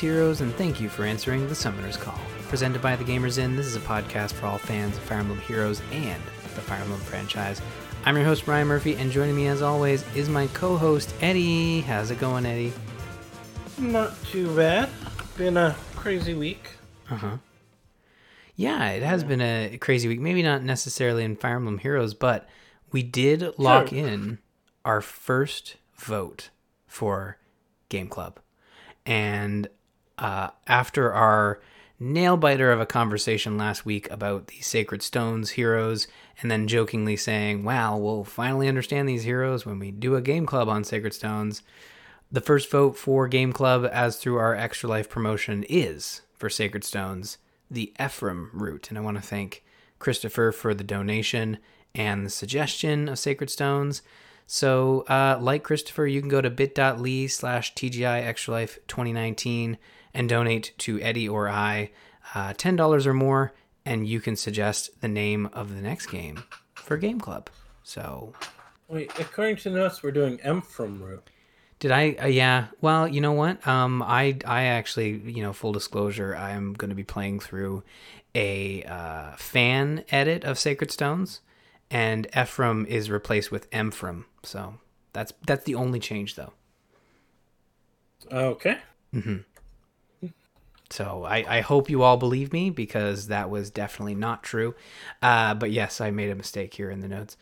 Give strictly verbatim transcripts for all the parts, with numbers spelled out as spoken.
Games Heroes, and thank you for answering the Summoner's Call. Presented by The Gamers Inn, this is a podcast for all fans of Fire Emblem Heroes and the Fire Emblem franchise. I'm your host, Brian Murphy, and joining me as always is my co-host, Eddie. How's it going, Eddie? Not too bad. Been a crazy week. Uh-huh. Yeah, it has been a crazy week. Maybe not necessarily in Fire Emblem Heroes, but we did lock sure. in our first vote for Game Club. And uh, after our nail-biter of a conversation last week about the Sacred Stones heroes, and then jokingly saying, wow, we'll finally understand these heroes when we do a Game Club on Sacred Stones, the first vote for Game Club, as through our Extra Life promotion, is for Sacred Stones, the Ephraim route. And I want to thank Christopher for the donation and the suggestion of Sacred Stones. So uh, like Christopher, you can go to bit.ly slash TGI Extra Life twenty nineteen and donate to Eddie or I uh, ten dollars or more, and you can suggest the name of the next game for Game Club. So wait, according to notes, we're doing Ephraim route. Did I? Uh, yeah. Well, you know what? Um, I I actually, you know, full disclosure, I'm going to be playing through a uh, fan edit of Sacred Stones, and Ephraim is replaced with Ephraim. So that's that's the only change, though. Okay. Mm-hmm. So I, I hope you all believe me, because that was definitely not true. Uh, but yes, I made a mistake here in the notes.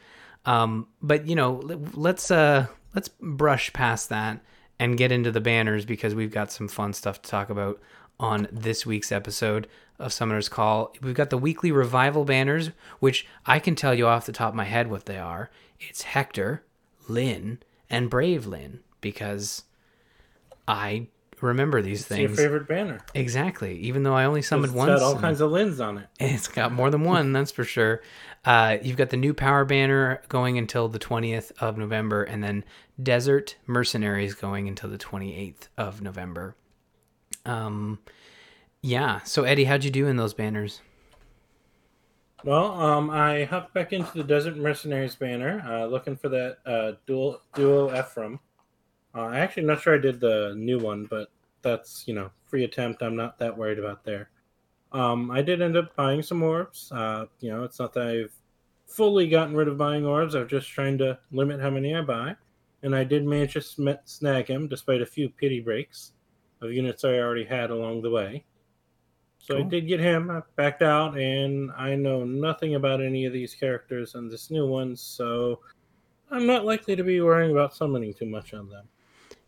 Um, but, you know, let's... Uh, Let's brush past that and get into the banners, because we've got some fun stuff to talk about on this week's episode of Summoner's Call. We've got the weekly revival banners, which I can tell you off the top of my head what they are. It's Hector, Lyn, and Brave Lyn, because I remember these it's things. It's your favorite banner. Exactly. Even though I only summoned it's once. It's got all kinds of Lyns on it. It's got more than one, that's for sure. Uh, you've got the new power banner going until the twentieth of November, and then Desert Mercenaries going until the twenty-eighth of November. Um, yeah. So, Eddie, how'd you do in those banners? Well, um, I hopped back into the Desert Mercenaries banner, uh, looking for that uh, dual, duo Ephraim. Uh, actually, I'm not sure I did the new one, but that's, you know, free attempt. I'm not that worried about there. Um, I did end up buying some orbs. Uh, you know, it's not that I've fully gotten rid of buying orbs. I'm just trying to limit how many I buy. And I did manage to sm- snag him, despite a few pity breaks of units I already had along the way. So cool. I did get him. I backed out, and I know nothing about any of these characters and this new one, so I'm not likely to be worrying about summoning too much on them.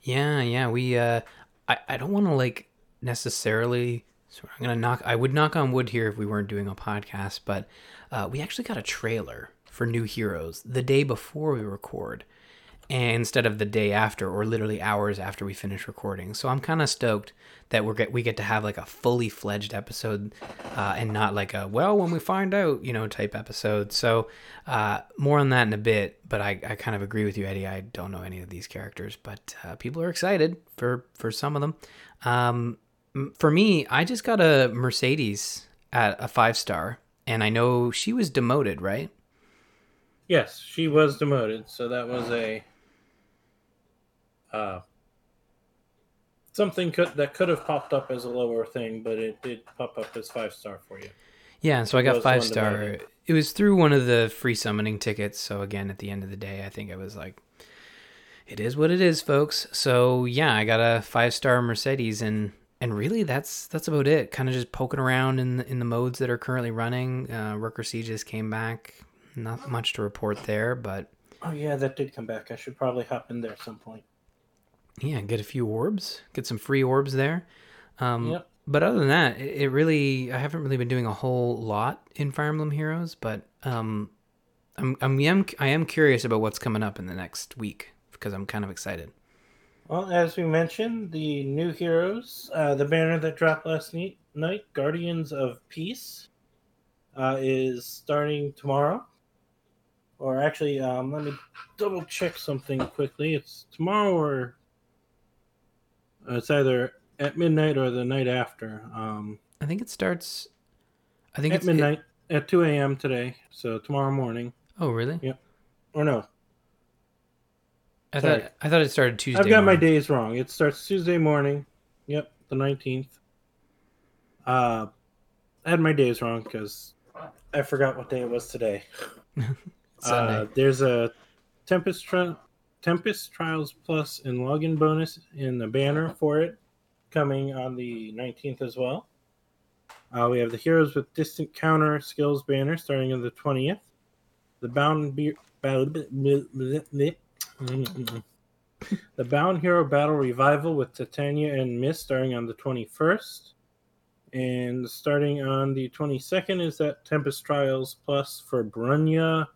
Yeah, yeah, we, uh, I, I don't want to, like, necessarily, so I'm going to knock, I would knock on wood here if we weren't doing a podcast, but uh, we actually got a trailer for New Heroes the day before we record, and instead of the day after, or literally hours after we finish recording, so I'm kind of stoked that we're get, we get to have, like, a fully-fledged episode, uh, and not, like, a, well, when we find out, you know, type episode, so uh, more on that in a bit. But I, I kind of agree with you, Eddie. I don't know any of these characters, but uh, people are excited for, for some of them. Um, for me, I just got a Mercedes at a five star, and I know she was demoted, right? Yes, she was demoted, so that was a uh, something could, that could have popped up as a lower thing, but it did pop up as five star for you. Yeah, so I got five star. It was through one of the free summoning tickets. So again, at the end of the day, I think I was like, it is what it is, folks. So yeah, I got a five star Mercedes, and and really that's that's about it. Kind of just poking around in the, in the modes that are currently running. Uh, Røkkr Siege just came back. Not much to report there, but... Oh yeah, that did come back. I should probably hop in there at some point. Yeah, get a few orbs. Get some free orbs there. Um, yep. But other than that, it really, I haven't really been doing a whole lot in Fire Emblem Heroes, but um, I'm, I'm, I am curious about what's coming up in the next week, because I'm kind of excited. Well, as we mentioned, the new heroes, uh, the banner that dropped last night, Guardians of Peace, uh, is starting tomorrow. Or actually, um, let me double check something quickly. It's tomorrow, or uh, it's either at midnight or the night after. Um, I think it starts... I think at it's midnight, it... at two a.m. today, so tomorrow morning. Oh, really? Yep. Or no. I Sorry. thought I thought it started Tuesday I've got morning. My days wrong. It starts Tuesday morning. Yep, the nineteenth. Uh, I had my days wrong because I forgot what day it was today. uh, there's a Tempest tri- Tempest Trials Plus and login bonus in the banner for it coming on the nineteenth as well. Uh, we have the Heroes with Distant Counter Skills banner starting on the twentieth. The Bound Be- The Bound Hero Battle Revival with Titania and Mist starting on the twenty-first. And starting on the twenty-second is that Tempest Trials Plus for Brunnya.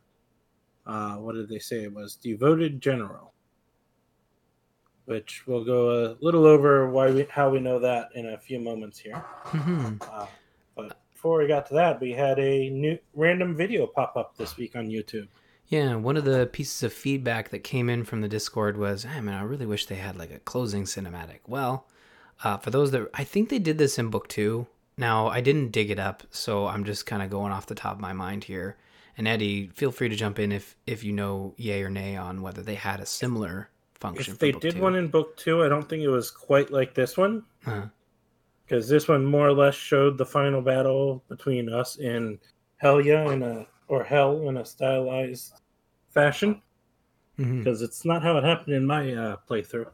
Uh, what did they say it was? Devoted General. Which we'll go a little over why we, how we know that in a few moments here. Mm-hmm. Uh, but before we got to that, we had a new random video pop up this week on YouTube. Yeah, one of the pieces of feedback that came in from the Discord was, I mean, I really wish they had like a closing cinematic. Well, uh, for those that, I think they did this in book two. Now, I didn't dig it up, so I'm just kind of going off the top of my mind here. And Eddie, feel free to jump in if, if you know yay or nay on whether they had a similar function. If they did one in book two, I don't think it was quite like this one. Huh. Because this one more or less showed the final battle between us and Helya in a, or Hel in a stylized fashion, because mm-hmm. it's not how it happened in my uh, playthrough.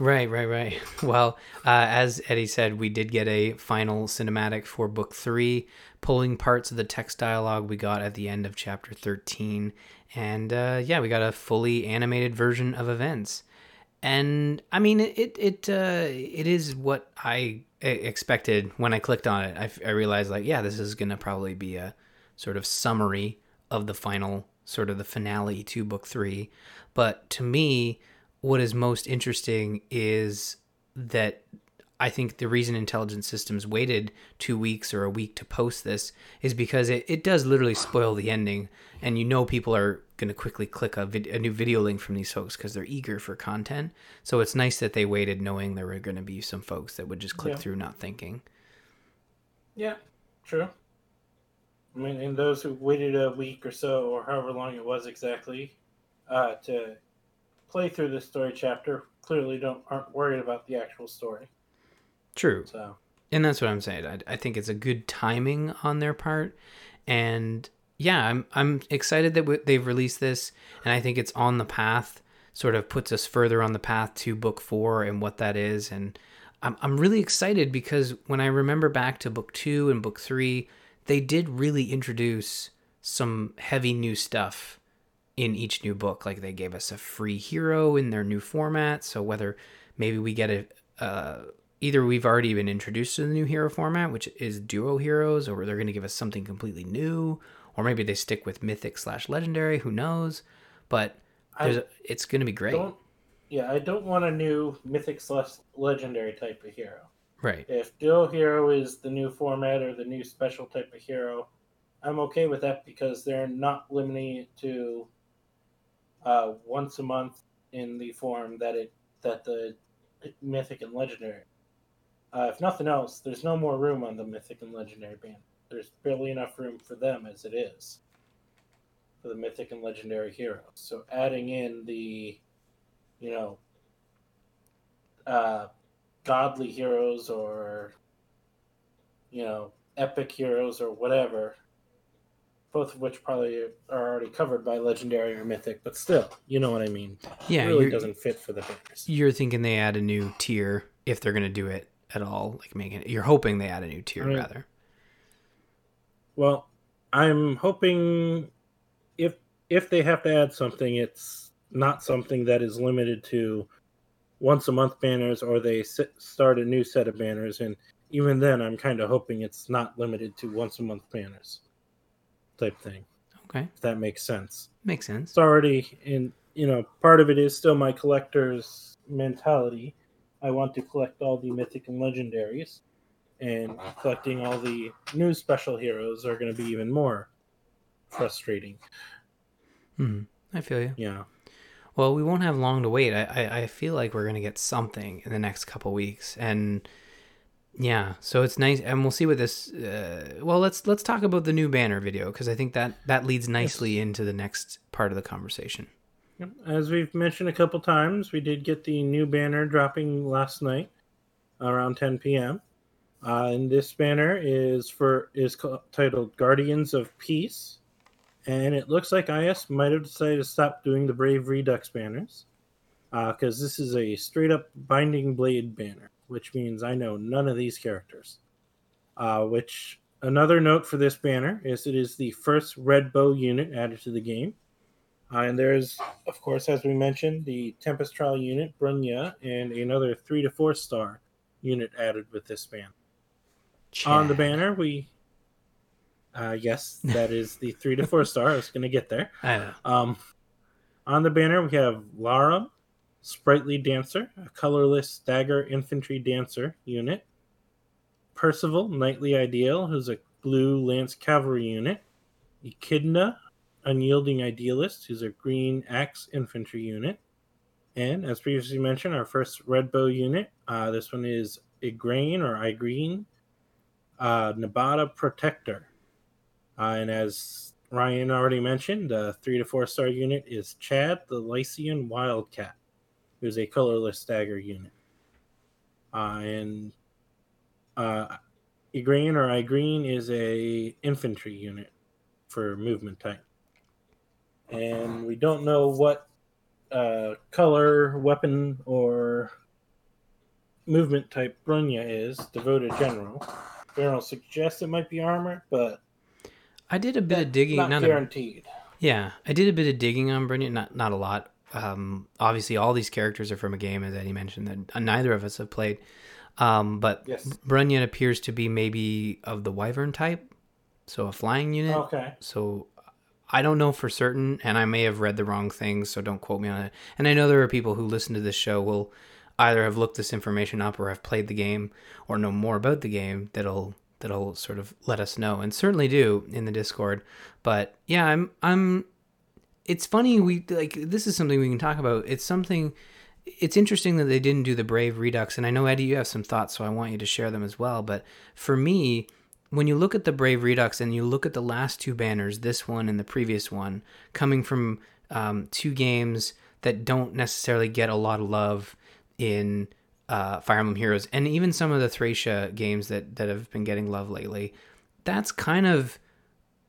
Right, right, right. Well, uh, as Eddie said, we did get a final cinematic for book three, pulling parts of the text dialogue we got at the end of chapter thirteen. And uh, yeah, we got a fully animated version of events. And I mean, it it uh, it is what I expected when I clicked on it. I, I realized like, yeah, this is going to probably be a sort of summary of the final, sort of the finale to book three. But to me, what is most interesting is that I think the reason Intelligent Systems waited two weeks or a week to post this is because it, it does literally spoil the ending. And you know people are going to quickly click a, vid- a new video link from these folks because they're eager for content. So it's nice that they waited knowing there were going to be some folks that would just click yeah. through not thinking. Yeah, true. I mean, and those who waited a week or so or however long it was exactly uh, to play through this story chapter clearly don't aren't worried about the actual story. True. So, and that's what I'm saying. I, I think it's a good timing on their part. And yeah, I'm I'm excited that w- they've released this. And I think it's on the path, sort of puts us further on the path to book four and what that is. And I'm I'm really excited because when I remember back to book two and book three, they did really introduce some heavy new stuff in each new book. Like they gave us a free hero in their new format. So whether maybe we get a, uh, either we've already been introduced to the new hero format, which is duo heroes, or they're going to give us something completely new, or maybe they stick with mythic slash legendary, who knows, but there's a, it's going to be great. Yeah. I don't want a new mythic slash legendary type of hero. Right. If duo hero is the new format or the new special type of hero, I'm okay with that because they're not limiting it to uh, once a month in the form that it that the mythic and legendary. Uh, if nothing else, there's no more room on the mythic and legendary band. There's barely enough room for them as it is for the mythic and legendary heroes. So adding in the, you know, uh. godly heroes or, you know, epic heroes or whatever, both of which probably are already covered by legendary or mythic, but still, you know what I mean. Yeah, it really doesn't fit for the banners. You're thinking they add a new tier if they're going to do it at all, like making it, you're hoping they add a new tier, I mean, rather. Well, I'm hoping if if they have to add something, it's not something that is limited to once a month banners, or they sit, start a new set of banners. And even then, I'm kind of hoping it's not limited to once a month banners type thing. Okay. If that makes sense. Makes sense. It's already in, you know, part of it is still my collector's mentality. I want to collect all the mythic and legendaries, and collecting all the new special heroes are going to be even more frustrating. Hmm. I feel you. Yeah. Well, we won't have long to wait. I, I, I feel like we're going to get something in the next couple weeks. And yeah, so it's nice. And we'll see what this... Uh, well, let's let's talk about the new banner video, because I think that, that leads nicely yes. into the next part of the conversation. As we've mentioned a couple times, we did get the new banner dropping last night. around ten p.m. Uh, and this banner is for is co- titled Guardians of Peace. And it looks like I S might have decided to stop doing the Brave Redux banners, because uh, this is a straight-up Binding Blade banner, which means I know none of these characters. Uh, which, another note for this banner is it is the first Red Bow unit added to the game. Uh, and there's, of course, as we mentioned, the Tempest Trial unit, Brunnya, and another three to four star unit added with this banner. Chad. On the banner, we... Uh, yes, that is the three to four star. I was going to get there. I know. Um, on the banner, we have Larum, Sprightly Dancer, a colorless dagger infantry dancer unit. Percival, Knightly Ideal, who's a blue lance cavalry unit. Echidna, Unyielding Idealist, who's a green axe infantry unit. And as previously mentioned, our first Red Bow unit. Uh, this one is Igrene or Igrene, uh, Nabata Protector. Uh, and as Ryan already mentioned, the three to four star unit is Chad, the Lycian Wildcat, who's a colorless dagger unit. Uh, and uh, Igrene or Igrene is a infantry unit for movement type. And we don't know what uh, color, weapon, or movement type Brunnya is, devoted general. General suggests it might be armor, but I did a bit That's of digging. Not guaranteed. A, yeah, I did a bit of digging on Brunnya. Not not a lot. Um, obviously, all these characters are from a game, as Eddie mentioned, that neither of us have played. Um, but yes. Brunnya appears to be maybe of the Wyvern type, so a flying unit. Okay. So I don't know for certain, and I may have read the wrong things, so don't quote me on it. And I know there are people who listen to this show will either have looked this information up or have played the game or know more about the game that'll... that'll sort of let us know, and certainly do in the Discord. But yeah, I'm, I'm, it's funny. We like, this is something we can talk about. It's something, it's interesting that they didn't do the Brave Redux. And I know, Eddie, you have some thoughts, so I want you to share them as well. But for me, when you look at the Brave Redux and you look at the last two banners, this one and the previous one, coming from um, two games that don't necessarily get a lot of love in Uh, Fire Emblem Heroes, and even some of the Thracia games that, that have been getting love lately, that's kind of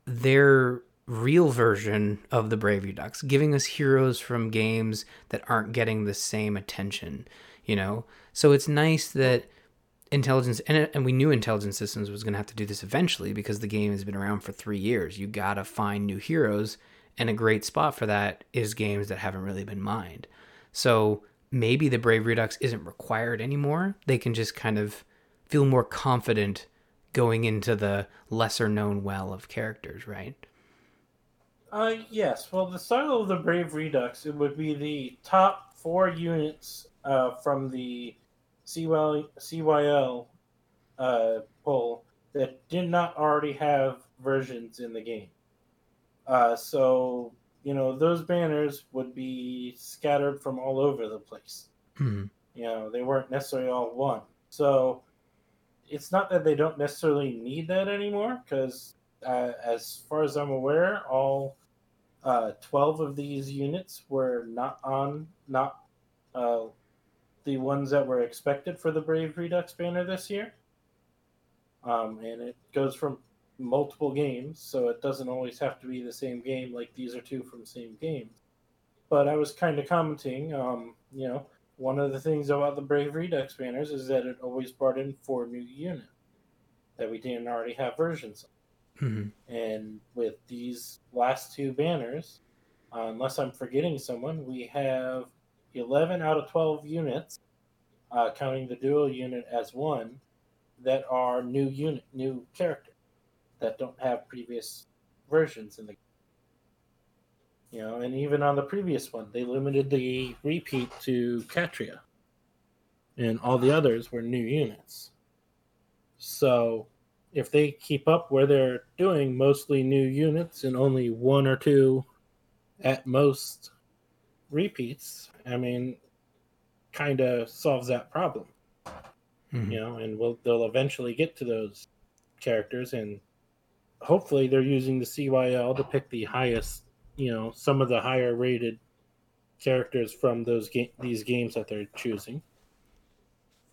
their real version of the Brave Redux, giving us heroes from games that aren't getting the same attention, you know? So it's nice that Intelligence, and, and we knew Intelligent Systems was going to have to do this eventually because the game has been around for three years. You got to find new heroes, and a great spot for that is games that haven't really been mined. So maybe the Brave Redux isn't required anymore. They can just kind of feel more confident going into the lesser known well of characters, right? Uh, yes. Well, the style of the Brave Redux, it would be the top four units uh, from the C Y L uh, poll that did not already have versions in the game. Uh, so... you know, those banners would be scattered from all over the place. Mm-hmm. You know, they weren't necessarily all one. So it's not that they don't necessarily need that anymore, because uh, as far as I'm aware, all uh, twelve of these units were not on, not uh, the ones that were expected for the Brave Redux banner this year. Um, and it goes from multiple games, so it doesn't always have to be the same game, like these are two from the same game. But I was kind of commenting, um, you know, one of the things about the Brave Redux banners is that it always brought in four new units that we didn't already have versions of. Mm-hmm. And with these last two banners, uh, unless I'm forgetting someone, we have eleven out of twelve units, uh, counting the dual unit as one, that are new unit, new characters that don't have previous versions in the game. You know, and even on the previous one, they limited the repeat to Catria. And all the others were new units. So if they keep up where they're doing mostly new units and only one or two at most repeats, I mean, kind of solves that problem. Mm-hmm. You know, and we'll, they'll eventually get to those characters, and hopefully they're using the C Y L to pick the highest, you know, some of the higher rated characters from those ga- these games that they're choosing.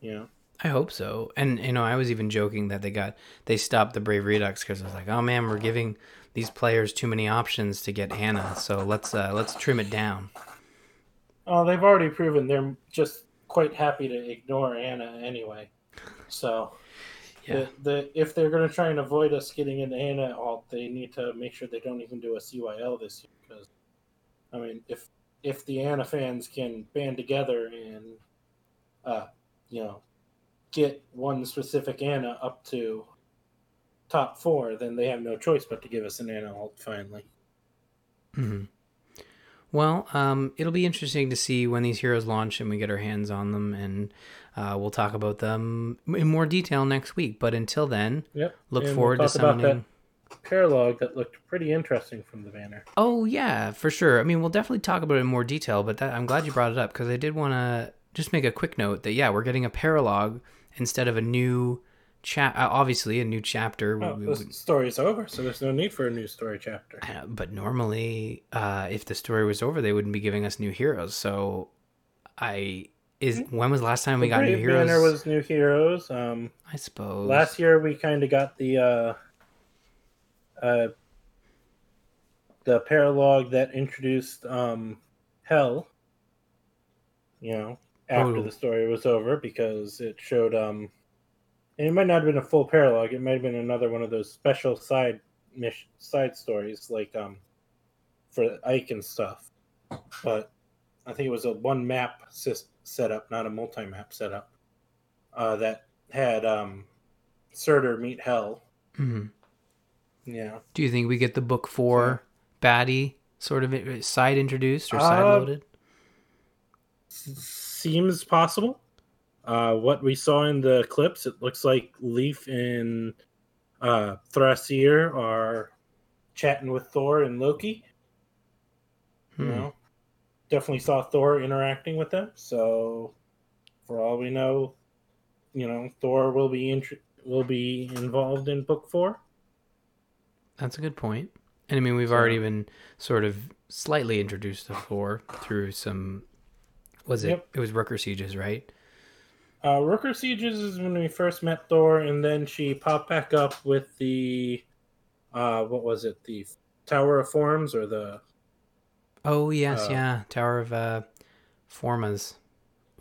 You know, I hope so. And, you know, I was even joking that they got, they stopped the Brave Redux because I was like, oh man, we're giving these players too many options to get Anna. So let's, uh, let's trim it down. Oh, they've already proven they're just quite happy to ignore Anna anyway. So yeah. the, the, if they're going to try and avoid us getting into Anna at all, they need to make sure they don't even do a C Y L this year. Because, I mean, if, if the Anna fans can band together and, uh, you know, get one specific Anna up to top four, then they have no choice but to give us an Anna ult finally. Mm-hmm. Well, um, it'll be interesting to see when these heroes launch and we get our hands on them, and uh, we'll talk about them in more detail next week. But until then, yep. look and forward we'll talk to summoning... about that paralog that looked pretty interesting from the banner. Oh, yeah, for sure. I mean, we'll definitely talk about it in more detail, but that, I'm glad you brought it up because I did want to just make a quick note that, yeah, we're getting a paralog instead of a new chap, obviously a new chapter. Oh, the story's over, so there's no need for a new story chapter. Uh, but normally, uh, if the story was over, they wouldn't be giving us new heroes. So, I is when was the last time we the got new heroes? Banner was new heroes. Um, I suppose last year we kind of got the uh, uh, the paralog that introduced um, Hel. You know. After oh. the story was over, because it showed, um, and it might not have been a full paralog. It might have been another one of those special side mis- side stories, like um, for Ike and stuff. But I think it was a one map system setup, not a multi map setup. Uh, that had um, Surtur meet Hel. Mm-hmm. Yeah. Do you think we get the book four yeah. baddie sort of side introduced or side loaded? Uh, Seems possible. Uh, what we saw in the clips, it looks like Líf and uh, Thrasir are chatting with Thor and Loki. Hmm. You know, definitely saw Thor interacting with them. So, for all we know, you know, Thor will be int- will be involved in book four. That's a good point. And I mean, we've so, already been sort of slightly introduced to Thor through some. Was it? Yep. It was Røkkr Sieges, right? Uh, Røkkr Sieges is when we first met Thor, and then she popped back up with the, uh, what was it? The Tower of Forms or the? Oh yes, uh, yeah, Tower of uh, Formas,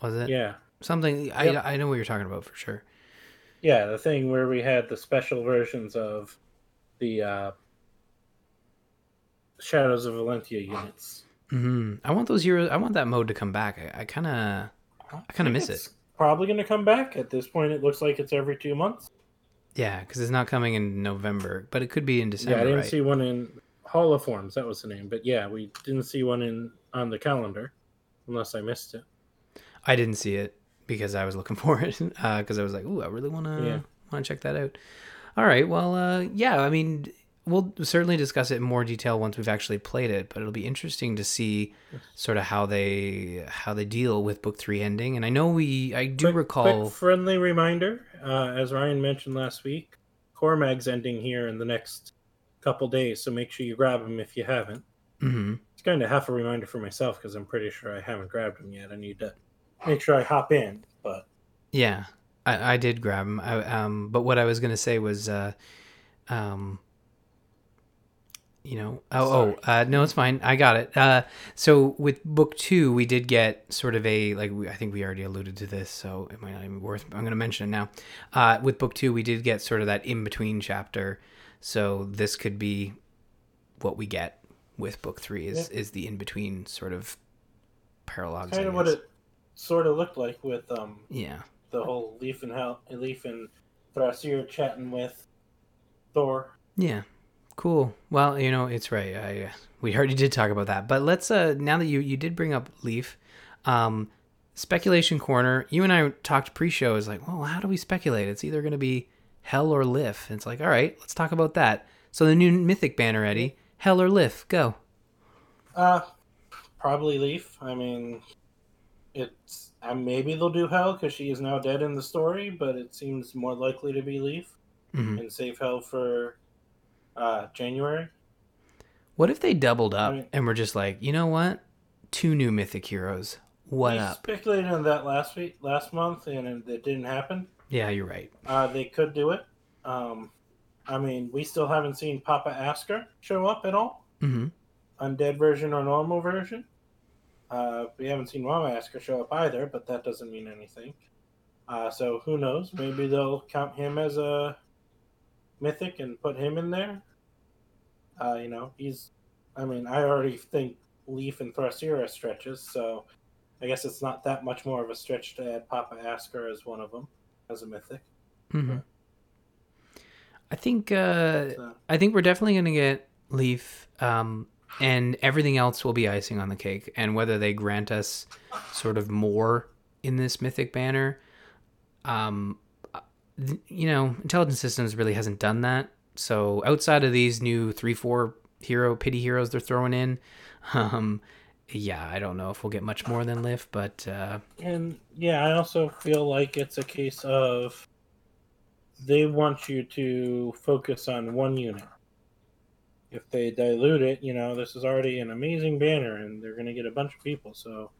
was it? Yeah, something. Yep. I I know what you're talking about for sure. Yeah, the thing where we had the special versions of the uh, Shadows of Valentia units. Mm-hmm. I want those heroes. I want that mode to come back. I kind of, I kind of miss it's it. Probably going to come back at this point. It looks like it's every two months. Yeah, because it's not coming in November, but it could be in December. Yeah, I didn't right? see one in Hall of Forms. That was the name, but yeah, we didn't see one in on the calendar, unless I missed it. I didn't see it because I was looking for it because uh, I was like, "Ooh, I really want to yeah. want to check that out." All right, well, uh, yeah, I mean. We'll certainly discuss it in more detail once we've actually played it, but it'll be interesting to see sort of how they how they deal with book three ending. And I know we I do quick, recall quick friendly reminder, uh, as Ryan mentioned last week, Cormag's ending here in the next couple days, so make sure you grab him if you haven't. Mm-hmm. It's kind of half a reminder for myself because I'm pretty sure I haven't grabbed him yet. I need to make sure I hop in, but yeah, I, I did grab him. I, um, but what I was going to say was, uh, um. You know, oh, oh uh, no, it's fine. I got it. Uh, so with book two, we did get sort of a, like, we, I think we already alluded to this, so it might not even be worth, I'm going to mention it now. Uh, with book two, we did get sort of that in-between chapter. So this could be what we get with book three is, yeah. is the in-between sort of paralogs. Kind of what it sort of looked like with um yeah the whole Líf and Hel- Líf and Thrasir chatting with Thor. Yeah. Cool. Well, you know, it's right. I, uh, we already did talk about that, but let's, uh, now that you, you did bring up Líf, um, speculation corner, you and I talked pre-show is like, well, how do we speculate? It's either going to be Hel or Líf. It's like, all right, let's talk about that. So the new mythic banner, Eddie, Hel or Líf, go. Uh, probably Líf. I mean, it's, uh, maybe they'll do Hel cause she is now dead in the story, but it seems more likely to be Líf mm-hmm. and save Hel for, Uh, January. What if they doubled up I mean, and were just like, you know what? Two new mythic heroes. What we up? We speculated on that last week, last month, and it didn't happen. Yeah, you're right. Uh, they could do it. Um, I mean, we still haven't seen Papa Askr show up at all. Mm-hmm. Undead version or normal version. Uh, we haven't seen Mama Askr show up either, but that doesn't mean anything. Uh, so who knows? Maybe they'll count him as a mythic and put him in there. Uh, you know, he's... I mean, I already think Líf and Thrasir are stretches, so I guess it's not that much more of a stretch to add Papa Askr as one of them, as a mythic. Mm-hmm. But, I think uh, so. I think we're definitely going to get Líf, um, and everything else will be icing on the cake. And whether they grant us sort of more in this mythic banner, um, you know, Intelligent Systems really hasn't done that. So outside of these new three four hero pity heroes they're throwing in, um, yeah, I don't know if we'll get much more than Líf, but uh... and yeah, I also feel like it's a case of they want you to focus on one unit. If they dilute it, you know, this is already an amazing banner and they're going to get a bunch of people. So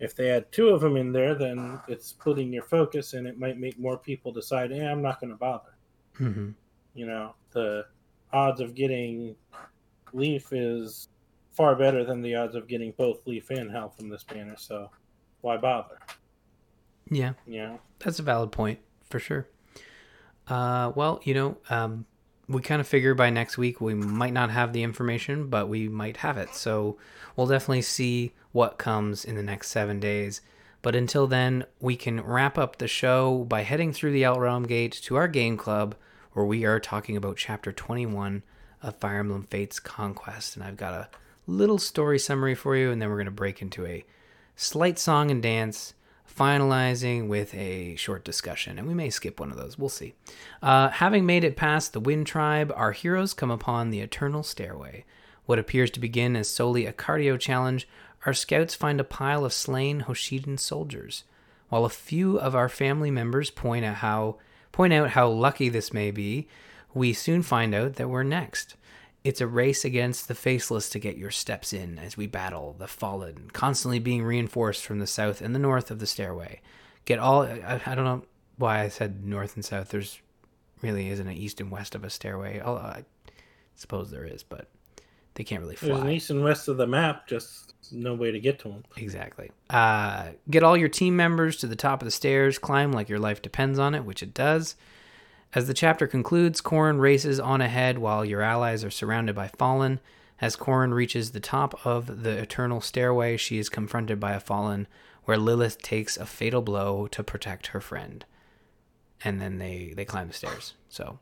if they add two of them in there, then it's splitting your focus and it might make more people decide, hey, I'm not going to bother. Mm-hmm. You know, the odds of getting Líf is far better than the odds of getting both Líf and Hel from this banner. So why bother? Yeah. Yeah. You know? That's a valid point for sure. Uh, well, you know, um, we kind of figure by next week we might not have the information, but we might have it. So we'll definitely see what comes in the next seven days. But until then, we can wrap up the show by heading through the Outrealm Gate to our game club, where we are talking about Chapter twenty-one of Fire Emblem Fates Conquest. And I've got a little story summary for you, and then we're going to break into a slight song and dance, finalizing with a short discussion, and we may skip one of those. We'll see. Uh, having made it past the Wind Tribe, our heroes come upon the Eternal Stairway. What appears to begin as solely a cardio challenge, our scouts find a pile of slain Hoshidan soldiers. While a few of our family members point out how point out how lucky this may be, we soon find out that we're next. It's a race against the faceless to get your steps in as we battle the fallen, constantly being reinforced from the south and the north of the stairway. Get all... I, I don't know why I said north and south. There's really isn't an east and west of a stairway. I'll, I suppose there is, but they can't really fly. There's an east and west of the map, just no way to get to them. Exactly. Uh, get all your team members to the top of the stairs. Climb like your life depends on it, which it does. As the chapter concludes, Corrin races on ahead while your allies are surrounded by Fallen. As Corrin reaches the top of the Eternal Stairway, she is confronted by a Fallen, where Lilith takes a fatal blow to protect her friend. And then they, they climb the stairs. So,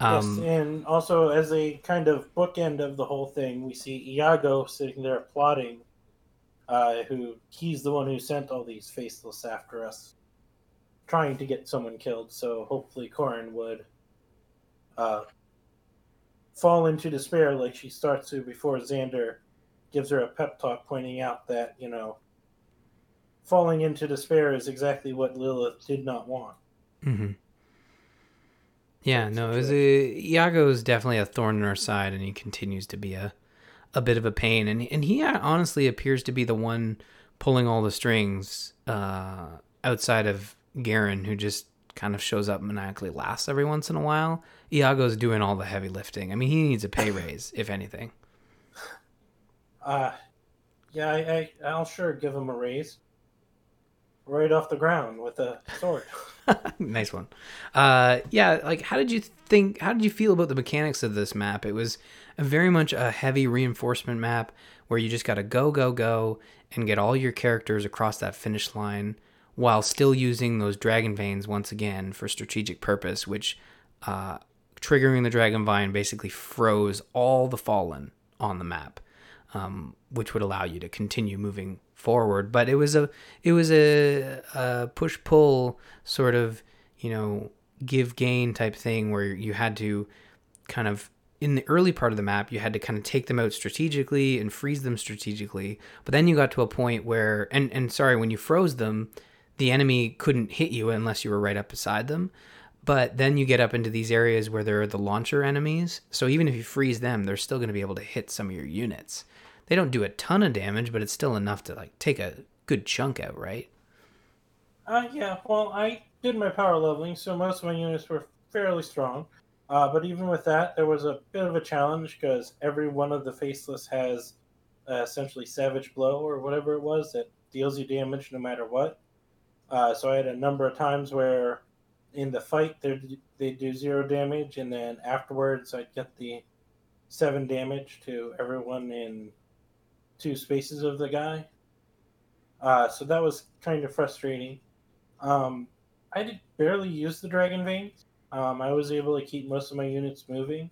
um, yes, and also as a kind of bookend of the whole thing, we see Iago sitting there plotting, uh, who he's the one who sent all these faceless after us, trying to get someone killed, so hopefully Corrin would uh, fall into despair like she starts to before Xander gives her a pep talk pointing out that, you know, falling into despair is exactly what Lilith did not want. Mm-hmm. Yeah, That's no, it was a, Iago is definitely a thorn in her side, and he continues to be a, a bit of a pain, and, and he honestly appears to be the one pulling all the strings uh, outside of Garen, who just kind of shows up maniacally last every once in a while. Iago's doing all the heavy lifting. I mean, he needs a pay raise, if anything. Uh, yeah, I, I, I'll sure give him a raise. Right off the ground with a sword. Nice one. Uh, yeah, like, how did you think, how did you feel about the mechanics of this map? It was very much a heavy reinforcement map where you just got to go, go, go, and get all your characters across that finish line, while still using those dragon veins once again for strategic purpose, which uh, triggering the dragon vine basically froze all the fallen on the map, um, which would allow you to continue moving forward. But it was a it was a, a push pull sort of, you know, give gain type thing where you had to kind of, in the early part of the map, you had to kind of take them out strategically and freeze them strategically. But then you got to a point where, and and sorry, when you froze them, the enemy couldn't hit you unless you were right up beside them. But then you get up into these areas where there are the launcher enemies. So even if you freeze them, they're still going to be able to hit some of your units. They don't do a ton of damage, but it's still enough to like take a good chunk out, right? Uh, yeah, well, I did my power leveling, so most of my units were fairly strong. Uh, but even with that, there was a bit of a challenge because every one of the faceless has uh, essentially Savage Blow or whatever it was that deals you damage no matter what. Uh, so I had a number of times where in the fight they do zero damage, and then afterwards I'd get the seven damage to everyone in two spaces of the guy. Uh, so that was kind of frustrating. Um, I did barely use the Dragon Veins. Um, I was able to keep most of my units moving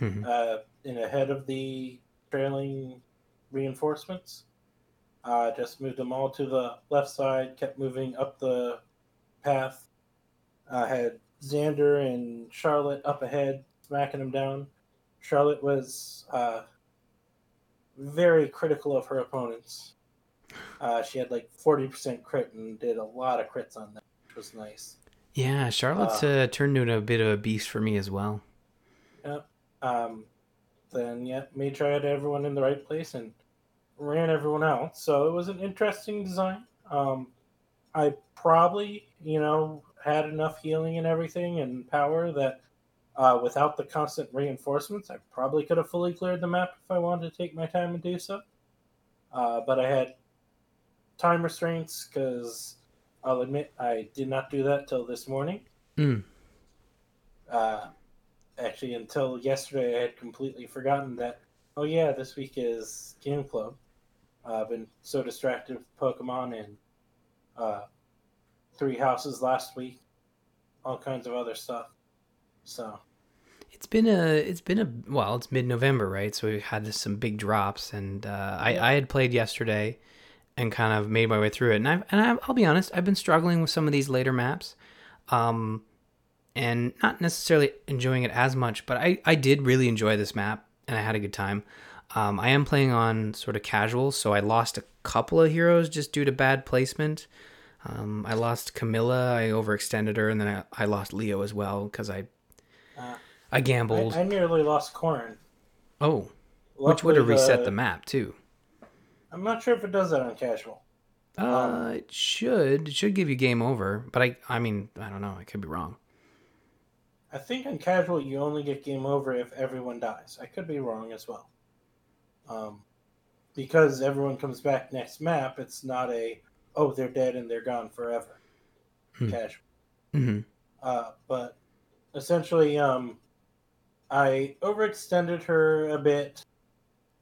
mm-hmm. uh, and ahead of the trailing reinforcements. Uh, just moved them all to the left side, kept moving up the path. I uh, had Xander and Charlotte up ahead, smacking them down. Charlotte was uh, very critical of her opponents. Uh, she had like forty percent crit and did a lot of crits on that, which was nice. Yeah, Charlotte's uh, uh, turned into a bit of a beast for me as well. Yep. Yeah, um, then, yeah, made sure I had everyone in the right place and ran everyone out. So it was an interesting design. Um, I probably, you know, had enough healing and everything and power that uh, without the constant reinforcements, I probably could have fully cleared the map if I wanted to take my time and do so. Uh, but I had time restraints because... I'll admit, I did not do that till this morning. Mm. Uh, actually, until yesterday, I had completely forgotten that, oh yeah, this week is Game Club. Uh, I've been so distracted with Pokemon and uh, Three Houses last week, all kinds of other stuff. So it's been a, it's been a, well, it's mid-November, right? So we had some big drops, and uh, I, I had played yesterday and kind of made my way through it. And, I've, and I've, I'll be honest, I've been struggling with some of these later maps. Um, and not necessarily enjoying it as much, but I, I did really enjoy this map, and I had a good time. Um, I am playing on sort of casual, so I lost a couple of heroes just due to bad placement. Um, I lost Camilla, I overextended her, and then I, I lost Leo as well, because I uh, I gambled. I, I nearly lost Corrin. Oh, Luckily, which would have reset the... the map, too. I'm not sure if it does that on casual. Uh, um, it should. It should give you game over. But I I mean, I don't know. I could be wrong. I think on casual you only get game over if everyone dies. I could be wrong as well. Um, because everyone comes back next map, it's not a, oh, they're dead and they're gone forever. Hmm. Casual. Mm-hmm. Uh, but essentially, um, I overextended her a bit.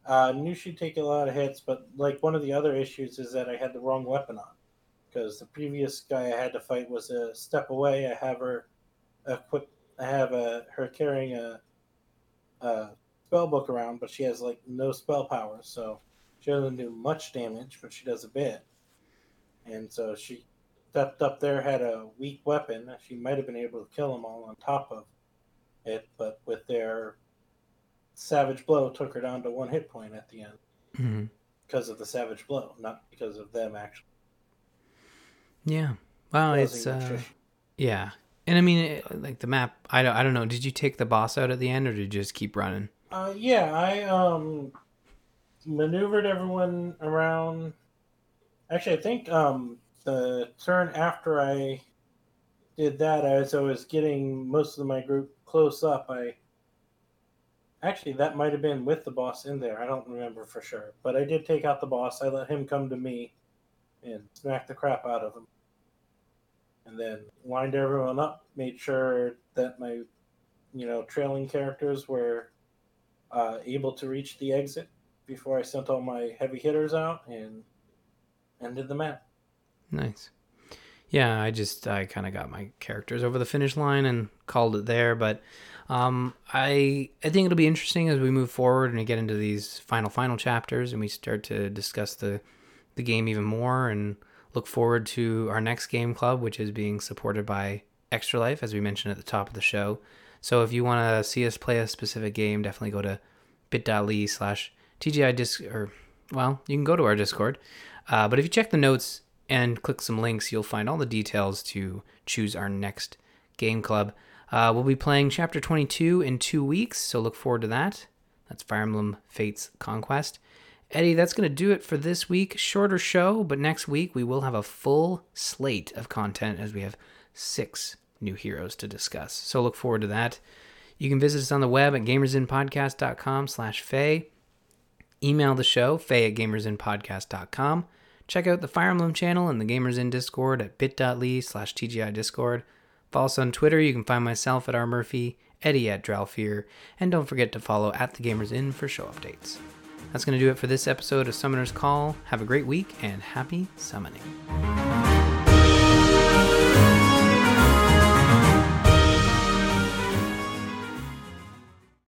I uh, knew she'd take a lot of hits, but like one of the other issues is that I had the wrong weapon on. Because the previous guy I had to fight was a step away. I have her equipped, I have a, her carrying a, a spell book around, but she has like no spell power, so she doesn't do much damage, but she does a bit. And so she stepped up there, had a weak weapon. She might have been able to kill them all on top of it, but with their Savage Blow took her down to one hit point at the end mm-hmm. because of the Savage Blow, not because of them actually. Yeah. Well, it's uh, yeah, and I mean, it, like the map. I don't. I don't know. Did you take the boss out at the end, or did you just keep running? Uh, yeah, I um maneuvered everyone around. Actually, I think um the turn after I did that, as I was getting most of my group close up, I. Actually, that might have been with the boss in there. I don't remember for sure. But I did take out the boss. I let him come to me and smack the crap out of him. And then lined everyone up, made sure that my, you know, trailing characters were uh, able to reach the exit before I sent all my heavy hitters out and ended the map. Nice. Yeah, I just, I kind of got my characters over the finish line and called it there, but... Um, I I think it'll be interesting as we move forward and we get into these final, final chapters and we start to discuss the, the game even more and look forward to our next game club, which is being supported by Extra Life, as we mentioned at the top of the show. So if you want to see us play a specific game, definitely go to bit.ly slash TGI Disc, or, well, you can go to our Discord. Uh, but if you check the notes and click some links, you'll find all the details to choose our next game club. Uh, we'll be playing Chapter twenty-two in two weeks, so look forward to that. That's Fire Emblem Fates Conquest. Eddie, that's going to do it for this week. Shorter show, but next week we will have a full slate of content as we have six new heroes to discuss. So look forward to that. You can visit us on the web at gamersinpodcast.com slash Faye. Email the show, Faye at gamersinpodcast.com. Check out the Fire Emblem channel and the Gamers In Discord at bit.ly slash TGI Discord. Follow us on Twitter. You can find myself at rmurphy, Eddie at Drowfear, and don't forget to follow at the Gamers In for show updates. That's going to do it for this episode of Summoner's Call. Have a great week and happy summoning.